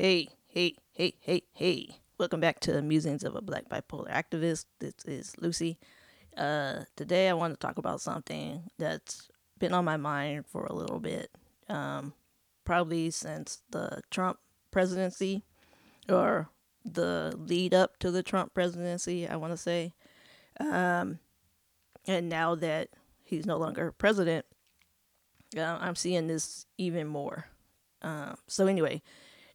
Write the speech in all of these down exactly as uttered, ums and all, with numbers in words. Hey, hey, hey, hey, hey. Welcome back to Musings of a Black Bipolar Activist. This is Lucy. Uh, today I want to talk about something that's been on my mind for a little bit. Um, probably since the Trump presidency or the lead up to the Trump presidency, I want to say. Um, and now that he's no longer president, uh, I'm seeing this even more. Um, so anyway,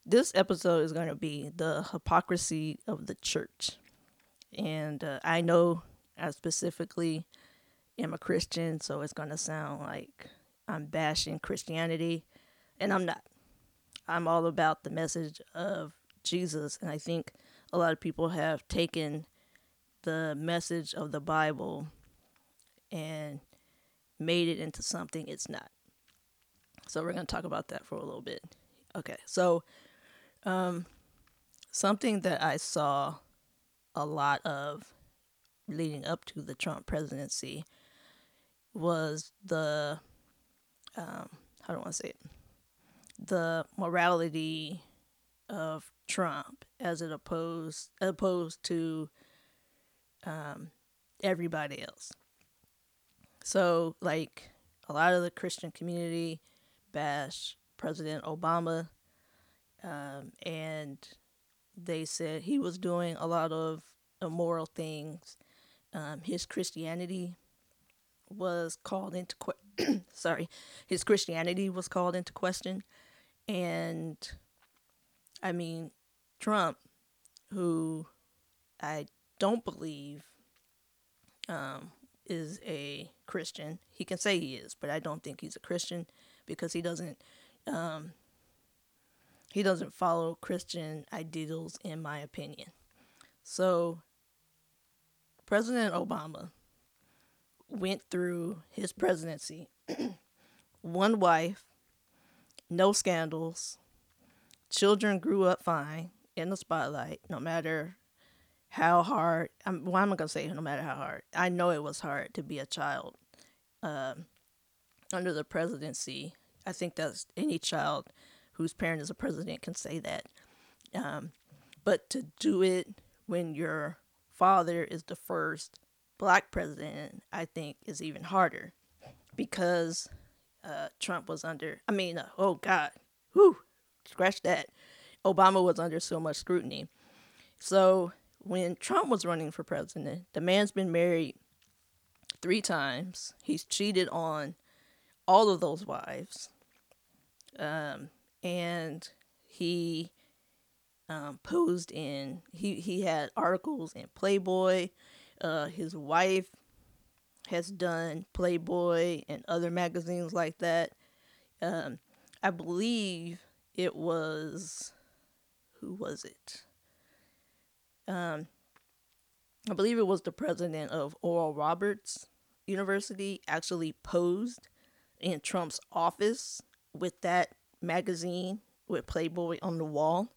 this episode is going to be the hypocrisy of the church. And uh, I know I specifically am a Christian, so it's going to sound like I'm bashing Christianity, and I'm not. I'm all about the message of Jesus, and I think a lot of people have taken the message of the Bible and made it into something it's not. So we're going to talk about that for a little bit. Okay, so... Um, something that I saw a lot of leading up to the Trump presidency was the, um, how do I want to say it? The morality of Trump as it opposed, opposed to, um, everybody else. So like a lot of the Christian community bashed President Obama. Um, and they said he was doing a lot of immoral things. Um, his Christianity was called into que- sorry, his Christianity was called into question. And I mean, Trump, who I don't believe um, is a Christian. He can say he is, but I don't think he's a Christian because he doesn't. Um, He doesn't follow Christian ideals, in my opinion. So, President Obama went through his presidency, one wife, no scandals, children grew up fine, in the spotlight, no matter how hard, I'm, well, I'm not going to say no matter how hard. I know it was hard to be a child um, under the presidency. I think that's any child whose parent is a president can say that. Um, but to do it when your father is the first black president, I think is even harder because uh, Trump was under, I mean, uh, oh God, whew, scratch that. Obama was under so much scrutiny. So when Trump was running for president, the man's been married three times. He's cheated on all of those wives. Um, And he um, posed in, he, he had articles in Playboy. Uh, his wife has done Playboy and other magazines like that. Um, I believe it was, who was it? Um, I believe it was the president of Oral Roberts University actually posed in Trump's office with that magazine with Playboy on the wall.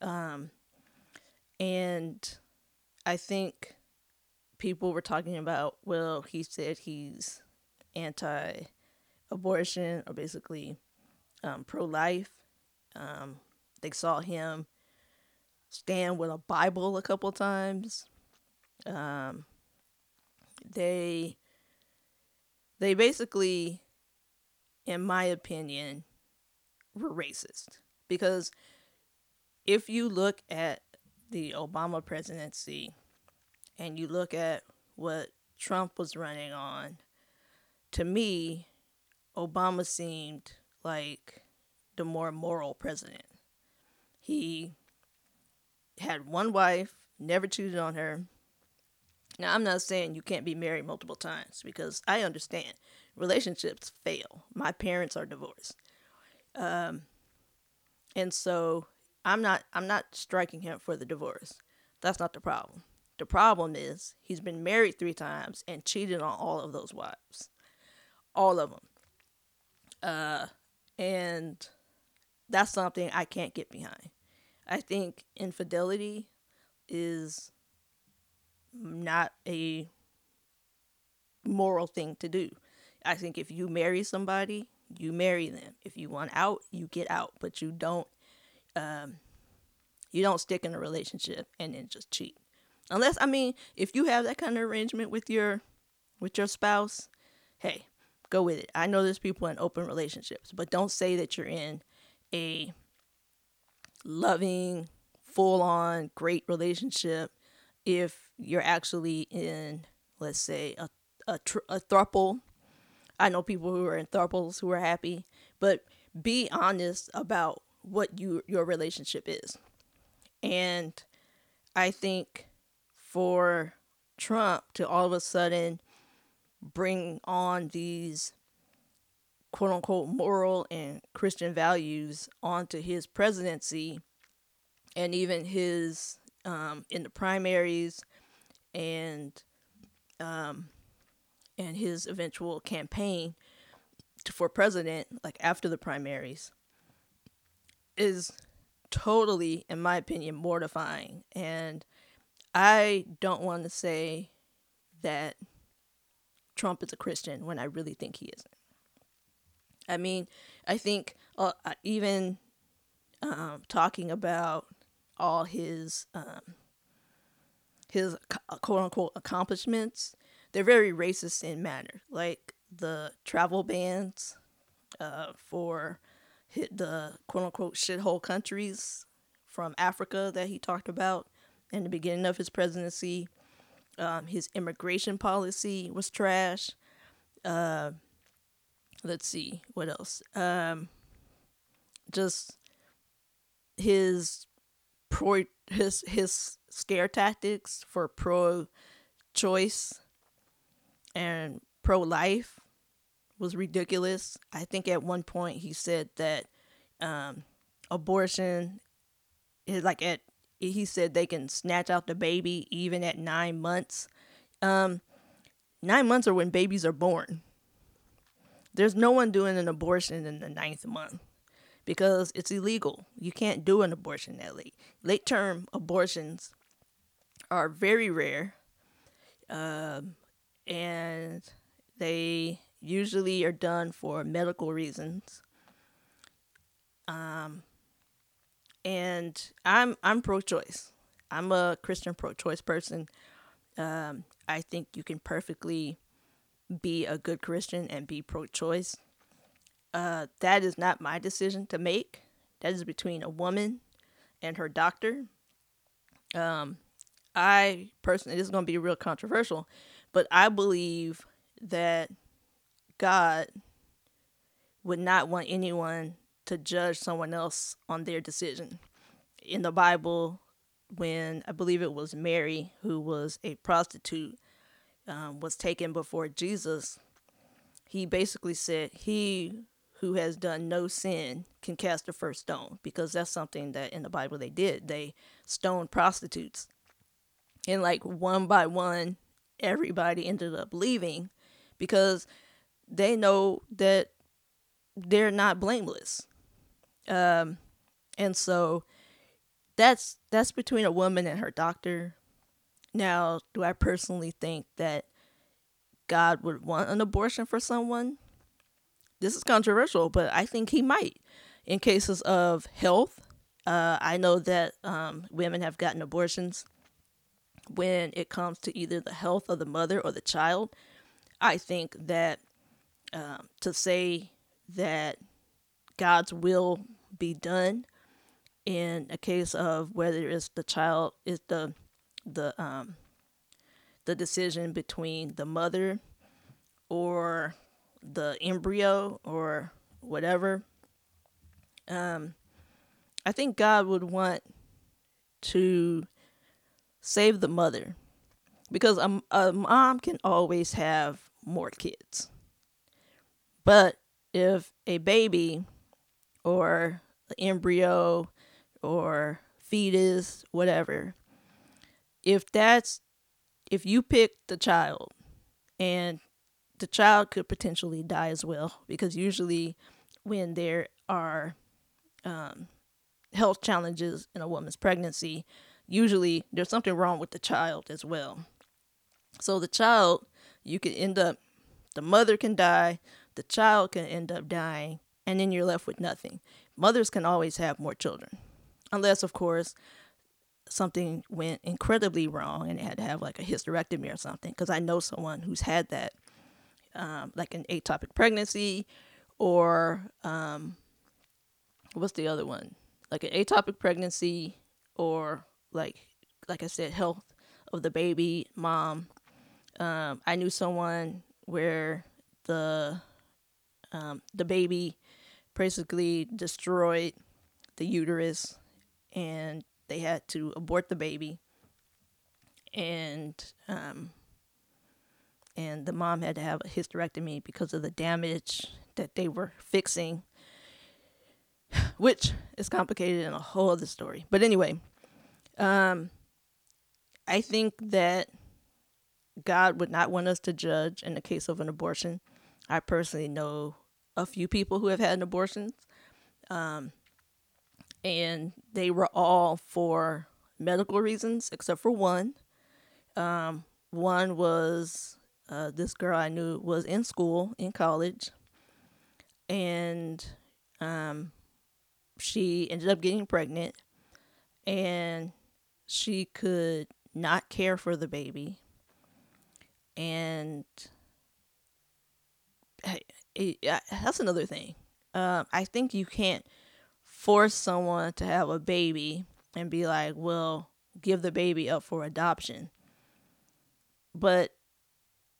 Um, and I think people were talking about, well, he said he's anti-abortion or basically um, pro-life. Um, they saw him stand with a Bible a couple times. Um, they, they basically, in my opinion, were racist, because if you look at the Obama presidency and you look at what Trump was running on, to me, Obama seemed like the more moral president. He had one wife, never cheated on her. Now, I'm not saying you can't be married multiple times because I understand relationships fail. My parents are divorced. Um, and so I'm not, I'm not striking him for the divorce. That's not the problem. The problem is he's been married three times and cheated on all of those wives, all of them. Uh, and that's something I can't get behind. I think infidelity is not a moral thing to do. I think if you marry somebody, you marry them. If you want out, you get out, but you don't um, you don't stick in a relationship and then just cheat. Unless, I mean, if you have that kind of arrangement with your with your spouse, hey, go with it. I know there's people in open relationships, but don't say that you're in a loving, full-on, great relationship if you're actually in, let's say, a a, tr- a throuple. I know people who are in throuples who are happy, but be honest about what you your relationship is. And I think for Trump to all of a sudden bring on these quote-unquote moral and Christian values onto his presidency and even his um, in the primaries and um, and his eventual campaign for president, like after the primaries, is totally, in my opinion, mortifying. And I don't want to say that Trump is a Christian when I really think he isn't. I mean, I think uh, even um, talking about all his um, his quote-unquote accomplishments, they're very racist in manner. Like the travel bans uh, for the quote-unquote shithole countries from Africa that he talked about in the beginning of his presidency. Um, his immigration policy was trash. Uh, let's see, what else? Um, just his pro his his scare tactics for pro-choice and pro-life was ridiculous. I think at one point he said that um, abortion is like at he said they can snatch out the baby even at nine months. Um, nine months are when babies are born. There's no one doing an abortion in the ninth month because it's illegal. You can't do an abortion that late. Late-term abortions are very rare, um, and they usually are done for medical reasons. Um... And I'm I'm pro-choice. I'm a Christian pro-choice person. Um, I think you can perfectly be a good Christian and be pro-choice. Uh, that is not my decision to make. That is between a woman and her doctor. Um, I personally, this is going to be real controversial, but I believe that God would not want anyone to judge someone else on their decision. In the Bible, when I believe it was Mary, who was a prostitute, um, was taken before Jesus, he basically said, he who has done no sin can cast the first stone, because that's something that in the Bible they did. They stoned prostitutes. And like one by one, everybody ended up leaving because they know that they're not blameless. Um, and so that's, that's between a woman and her doctor. Now, do I personally think that God would want an abortion for someone? This is controversial, but I think he might in cases of health. Uh, I know that, um, women have gotten abortions when it comes to either the health of the mother or the child. I think that, um, to say that God's will be done in a case of whether it's the child, is the the um the decision between the mother or the embryo or whatever. Um, I think God would want to save the mother because a, a mom can always have more kids, but if a baby or an embryo or fetus, whatever, if that's, if you pick the child and the child could potentially die as well, because usually when there are um, health challenges in a woman's pregnancy, usually there's something wrong with the child as well. So the child, you could end up, the mother can die, the child can end up dying, and then you're left with nothing. Mothers can always have more children. Unless, of course, something went incredibly wrong and they had to have like a hysterectomy or something. Because I know someone who's had that, um, like an ectopic pregnancy or um, what's the other one? Like an ectopic pregnancy or like, like I said, health of the baby, mom. Um, I knew someone where the um, the baby basically destroyed the uterus and they had to abort the baby, and um, and the mom had to have a hysterectomy because of the damage that they were fixing, which is complicated in a whole other story. But anyway, um, I think that God would not want us to judge in the case of an abortion. I personally know a few people who have had an abortion, um, and they were all for medical reasons, except for one. Um, one was uh, this girl I knew was in school, in college, and um, she ended up getting pregnant, and she could not care for the baby. And it, it, that's another thing. Um, I think you can't force someone to have a baby and be like, well, give the baby up for adoption. But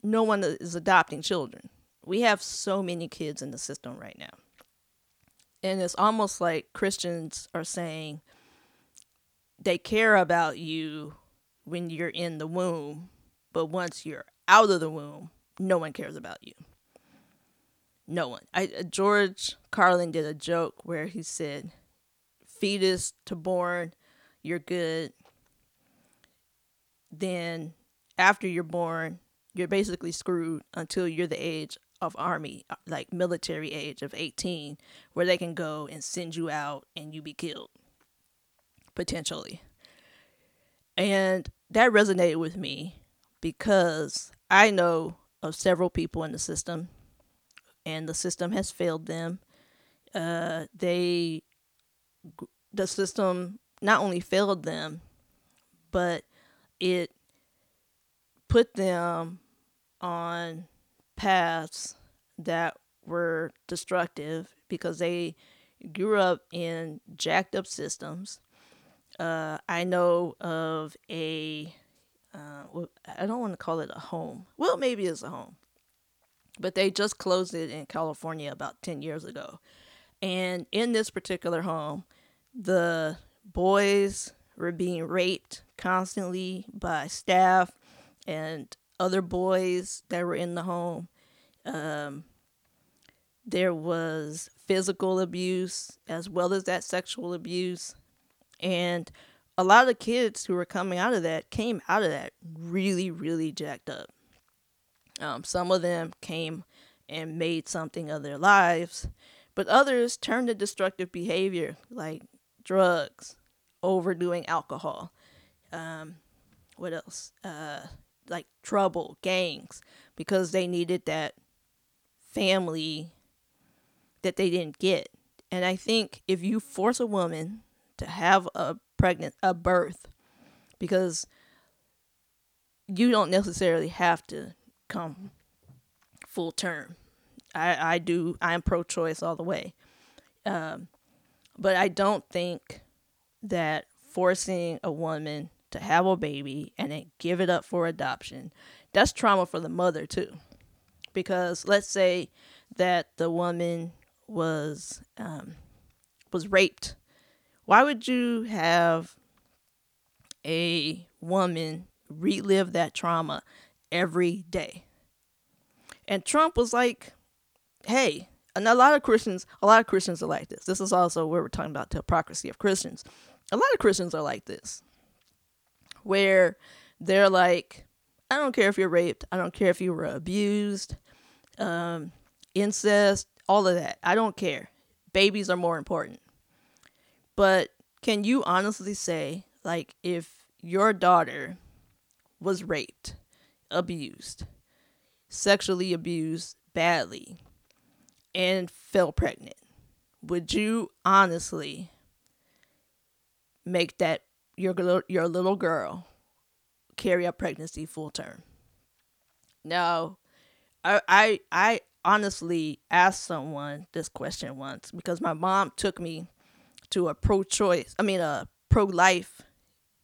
no one is adopting children. We have so many kids in the system right now. And it's almost like Christians are saying they care about you when you're in the womb, but once you're out of the womb, no one cares about you. No one. I, George Carlin did a joke where he said, fetus to born, you're good. Then after you're born, you're basically screwed until you're the age of army, like military age of eighteen, where they can go and send you out and you be killed, potentially. And that resonated with me, because I know of several people in the system, and the system has failed them. Uh, they, the system not only failed them, but it put them on paths that were destructive because they grew up in jacked up systems. Uh, I know of a Uh, I don't want to call it a home. Well, maybe it's a home. But they just closed it in California about ten years ago. And in this particular home, the boys were being raped constantly by staff and other boys that were in the home. Um, there was physical abuse as well as that sexual abuse. And a lot of the kids who were coming out of that came out of that really, really jacked up. Um, some of them came and made something of their lives, but others turned to destructive behavior like drugs, overdoing alcohol, um, what else? Uh, like trouble, gangs, because they needed that family that they didn't get. And I think if you force a woman to have a pregnant a birth, because you don't necessarily have to come full term. I, I do. I am pro-choice all the way. Um, but I don't think that forcing a woman to have a baby and then give it up for adoption, that's trauma for the mother too. Because let's say that the woman was, um, was raped. Why would you have a woman relive that trauma every day? And Trump was like, hey, and a lot of Christians, a lot of Christians are like this. This is also where we're talking about the hypocrisy of Christians. A lot of Christians are like this, where they're like, I don't care if you're raped. I don't care if you were abused, um, incest, all of that. I don't care. Babies are more important. But can you honestly say, like, if your daughter was raped, abused, sexually abused badly, and fell pregnant, would you honestly make that your little, your little girl carry a pregnancy full term. Now, I, I I honestly asked someone this question once because my mom took me to a pro-choice, I mean a pro-life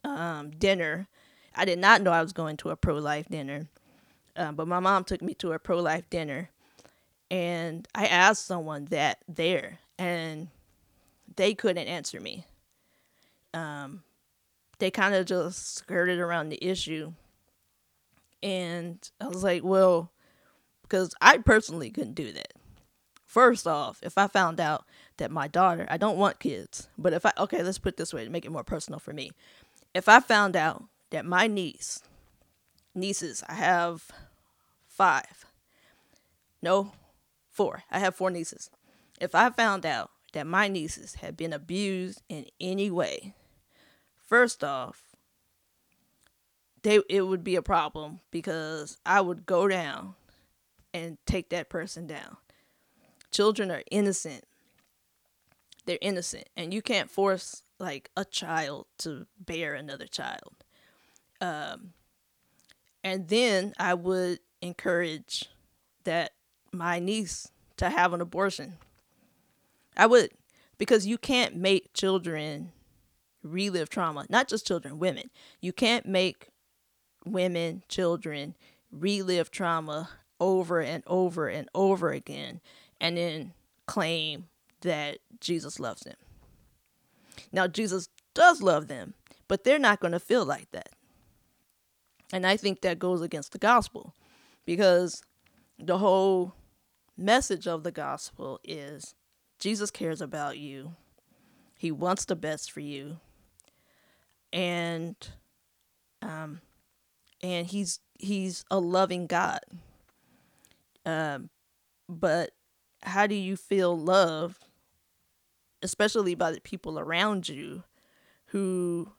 um, dinner. I did not know I was going to a pro-life dinner, uh, but my mom took me to a pro-life dinner, and I asked someone that there, and they couldn't answer me. Um, they kind of just skirted around the issue. And I was like, well, because I personally couldn't do that. First off, if I found out that my daughter, I don't want kids, but if I, okay, let's put it this way to make it more personal for me. If I found out that my niece, nieces, I have five, no, four, I have four nieces. If I found out that my nieces had been abused in any way, first off, They, it would be a problem because I would go down and take that person down. Children are innocent. They're innocent. And you can't force like a child to bear another child. Um, and then I would encourage that my niece to have an abortion. I would, because you can't make children relive trauma. Not just children, women. You can't make women, children relive trauma over and over and over again and then claim that Jesus loves them. Now, Jesus does love them, but they're not going to feel like that. And I think that goes against the gospel because the whole message of the gospel is Jesus cares about you. He wants the best for you. And, um, And he's he's a loving God. Um, but how do you feel loved, especially by the people around you who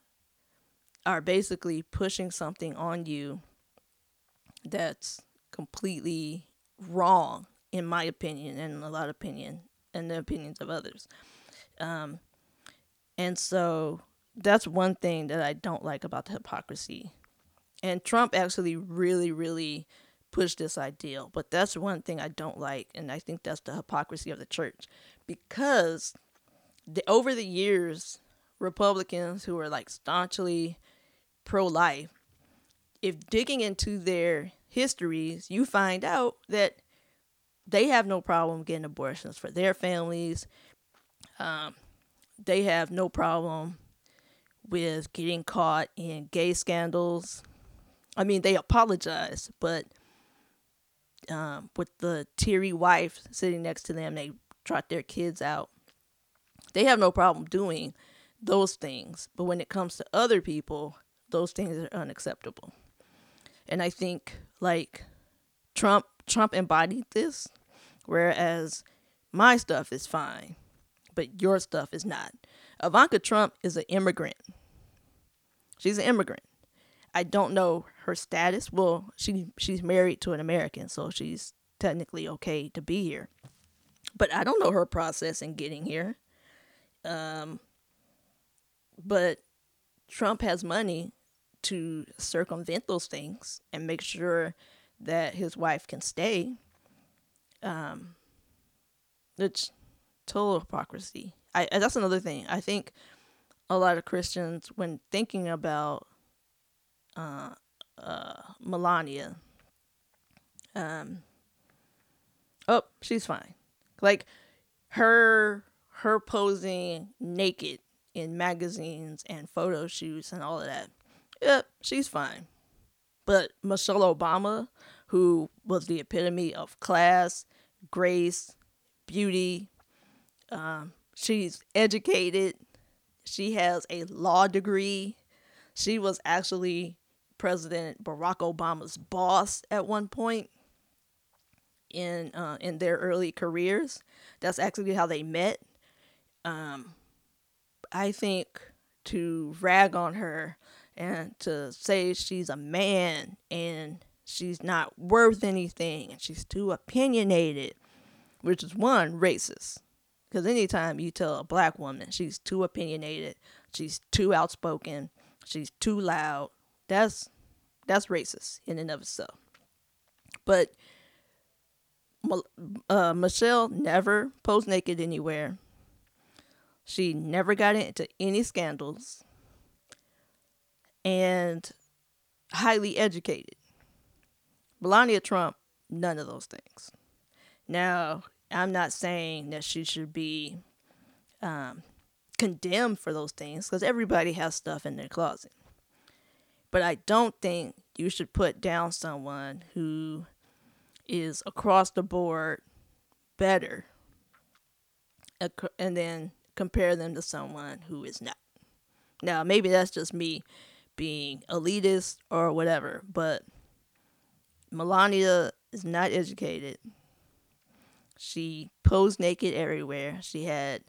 are basically pushing something on you that's completely wrong, in my opinion, and a lot of opinion, and the opinions of others. Um, and so that's one thing that I don't like about the hypocrisy. And Trump actually really, really pushed this ideal. But that's one thing I don't like. And I think that's the hypocrisy of the church. Because the, over the years, Republicans who are like staunchly pro-life, if digging into their histories, you find out that they have no problem getting abortions for their families. Um, they have no problem with getting caught in gay scandals. I mean, they apologize, but um, with the teary wife sitting next to them, they trot their kids out. They have no problem doing those things. But when it comes to other people, those things are unacceptable. And I think, like, Trump, Trump embodied this, whereas my stuff is fine, but your stuff is not. Ivanka Trump is an immigrant. She's an immigrant. I don't know her status. Well, she she's married to an American, so she's technically okay to be here. But I don't know her process in getting here. Um, but Trump has money to circumvent those things and make sure that his wife can stay. Um, it's total hypocrisy. I, that's another thing. I think a lot of Christians, when thinking about Uh, uh, Melania. Um, oh, she's fine. Like her, her posing naked in magazines and photo shoots and all of that. Yep, she's fine. But Michelle Obama, who was the epitome of class, grace, beauty. Um, she's educated. She has a law degree. She was actually President Barack Obama's boss at one point in uh, in their early careers. That's actually how they met. Um, I think to rag on her and to say she's a man and she's not worth anything and she's too opinionated, which is one, racist. Because anytime you tell a black woman she's too opinionated, She's too outspoken. She's too loud. That's that's racist in and of itself. But uh, Michelle never posed naked anywhere. She never got into any scandals. And highly educated. Melania Trump, none of those things. Now, I'm not saying that she should be um, condemned for those things, because everybody has stuff in their closet. But I don't think you should put down someone who is across the board better and then compare them to someone who is not. Now, maybe that's just me being elitist or whatever, but Melania is not educated. She posed naked everywhere. She had,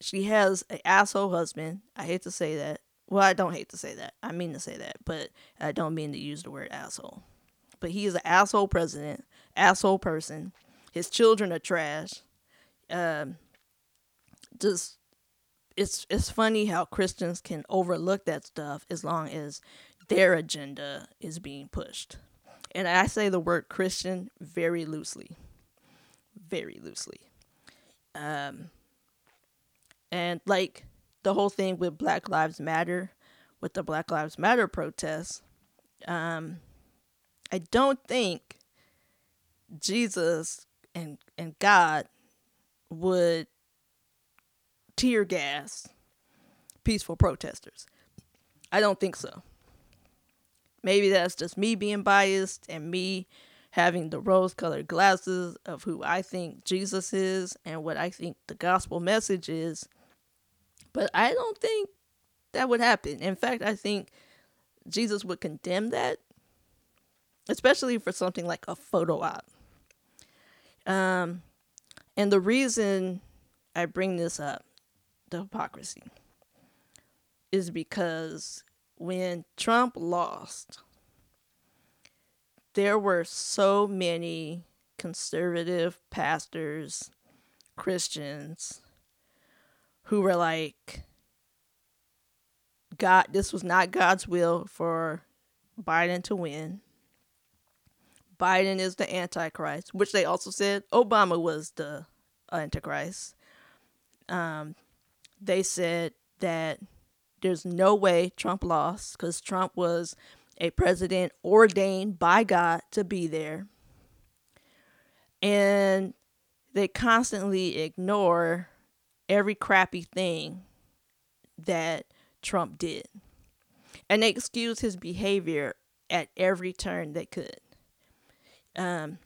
she has an asshole husband. I hate to say that. Well, I don't hate to say that. I mean to say that, but I don't mean to use the word asshole. But he is an asshole president, asshole person. His children are trash. Um, just, it's it's funny how Christians can overlook that stuff as long as their agenda is being pushed. And I say the word Christian very loosely, very loosely. Um, and like the whole thing with Black Lives Matter, with the Black Lives Matter protests, um, I don't think Jesus and, and God would tear gas peaceful protesters. I don't think so. Maybe that's just me being biased and me having the rose-colored glasses of who I think Jesus is and what I think the gospel message is. But I don't think that would happen. In fact, I think Jesus would condemn that, especially for something like a photo op. Um, and the reason I bring this up, the hypocrisy, is because when Trump lost, there were so many conservative pastors, Christians, who were like, God, this was not God's will for Biden to win. Biden is the Antichrist, which they also said Obama was the Antichrist. Um, they said that there's no way Trump lost because Trump was a president ordained by God to be there. And they constantly ignore every crappy thing that Trump did. And they excuse his behavior at every turn they could. Um,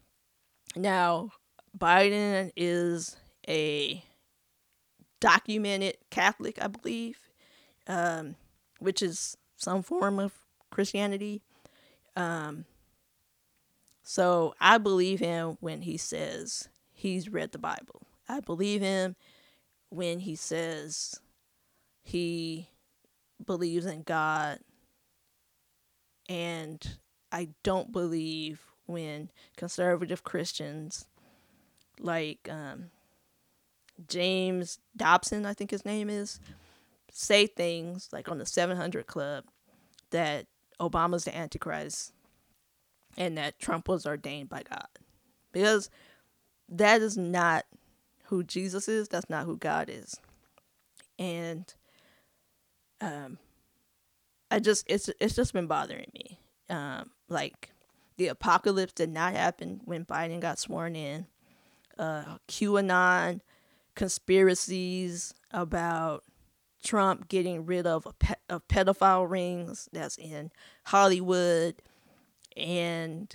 now, Biden is a documented Catholic, I believe. Um, which is some form of Christianity. Um, so I believe him when he says he's read the Bible. I believe him when he says he believes in God. And I don't believe when conservative Christians like um, James Dobson, I think his name is, say things like on the seven hundred Club that Obama's the Antichrist and that Trump was ordained by God. Because that is not who Jesus is. That's not who God is. And um, I just, it's it's just been bothering me. Um, like the apocalypse did not happen when Biden got sworn in. Uh, QAnon conspiracies about Trump getting rid of a pe- of pedophile rings that's in Hollywood and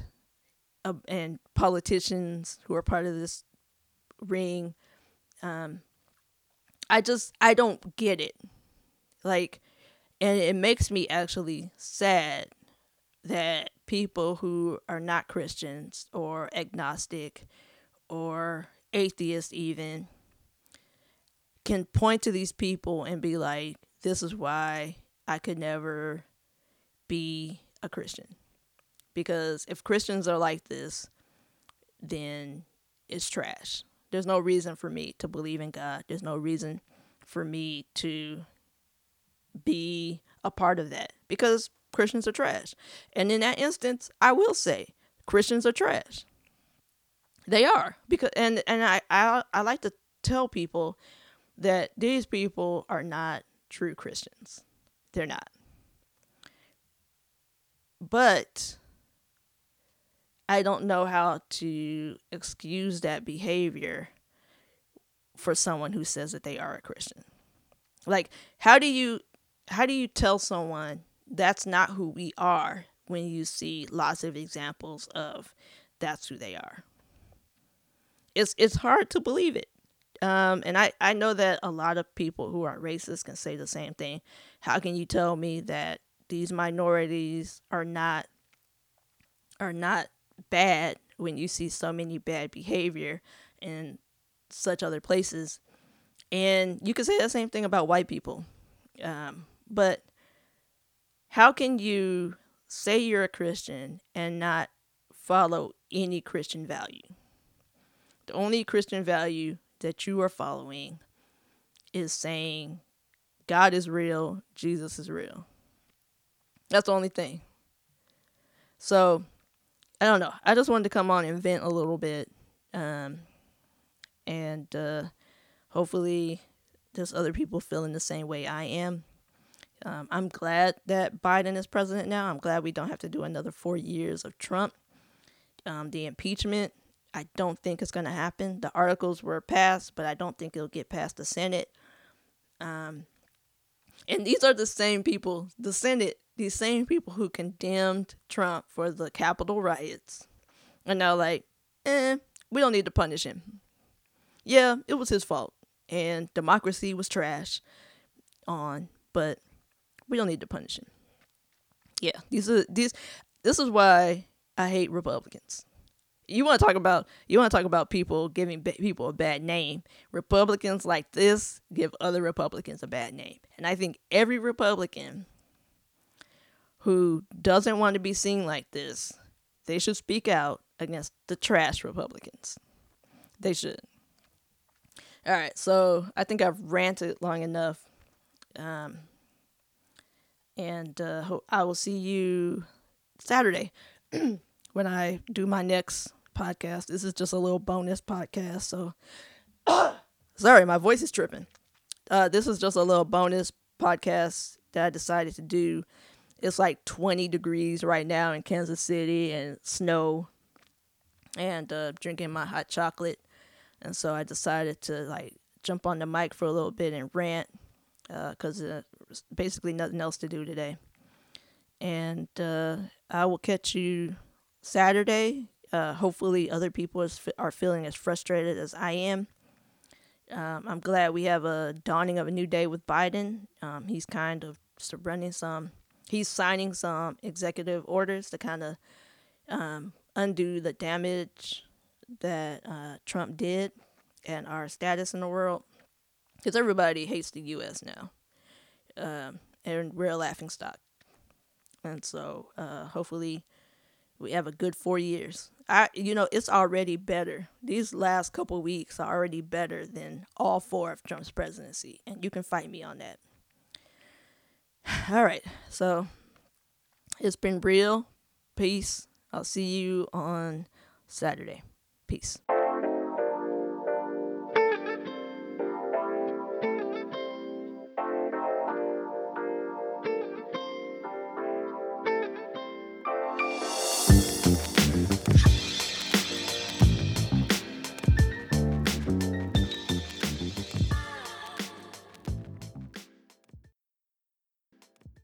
uh, and politicians who are part of this ring. Um, I just, I don't get it. Like, and it makes me actually sad that people who are not Christians or agnostic or atheists even can point to these people and be like, this is why I could never be a Christian. Because if Christians are like this, then it's trash. There's no reason for me to believe in God. There's no reason for me to be a part of that because Christians are trash. And in that instance, I will say Christians are trash. They are. Because and, and I, I I like to tell people that these people are not true Christians. They're not. But I don't know how to excuse that behavior for someone who says that they are a Christian. Like, how do you how do you tell someone that's not who we are when you see lots of examples of that's who they are? It's it's hard to believe it. Um, and I, I know that a lot of people who are racist can say the same thing. How can you tell me that these minorities are not are not bad when you see so many bad behavior in such other places? And you could say the same thing about white people. Um, but how can you say you're a Christian and not follow any Christian value? The only Christian value that you are following is saying God is real, Jesus is real. That's the only thing. So I don't know. I just wanted to come on and vent a little bit. Um, and uh, hopefully there's other people feeling the same way I am. Um, I'm glad that Biden is president now. I'm glad we don't have to do another four years of Trump. Um, the impeachment, I don't think it's going to happen. The articles were passed, but I don't think it'll get past the Senate. Um, and these are the same people, the Senate, these same people who condemned Trump for the Capitol riots. And they're like, eh, we don't need to punish him. Yeah, it was his fault. And democracy was trash on, but we don't need to punish him. Yeah, these are these. This is why I hate Republicans. You want to talk about you want to talk about people giving ba- people a bad name. Republicans like this give other Republicans a bad name, and I think every Republican who doesn't want to be seen like this, they should speak out against the trash Republicans. They should. All right, so I think I've ranted long enough. Um, and uh, ho- I will see you Saturday when I do my next podcast. This is just a little bonus podcast. So, sorry, my voice is tripping. Uh, this is just a little bonus podcast that I decided to do. It's like twenty degrees right now in Kansas City and snow, and uh, drinking my hot chocolate. And so I decided to like jump on the mic for a little bit and rant. Because uh, uh, basically nothing else to do today. And uh, I will catch you Saturday. Uh, hopefully other people is, are feeling as frustrated as I am. Um, I'm glad we have a dawning of a new day with Biden. Um, he's kind of running some, he's signing some executive orders to kind of um, undo the damage that uh, Trump did and our status in the world. Because everybody hates the U S now. Um, and we're a laughing stock. And so uh, hopefully we have a good four years. I, you know, it's already better. These last couple weeks are already better than all four of Trump's presidency. And you can fight me on that. All right. So it's been real. Peace. I'll see you on Saturday. Peace.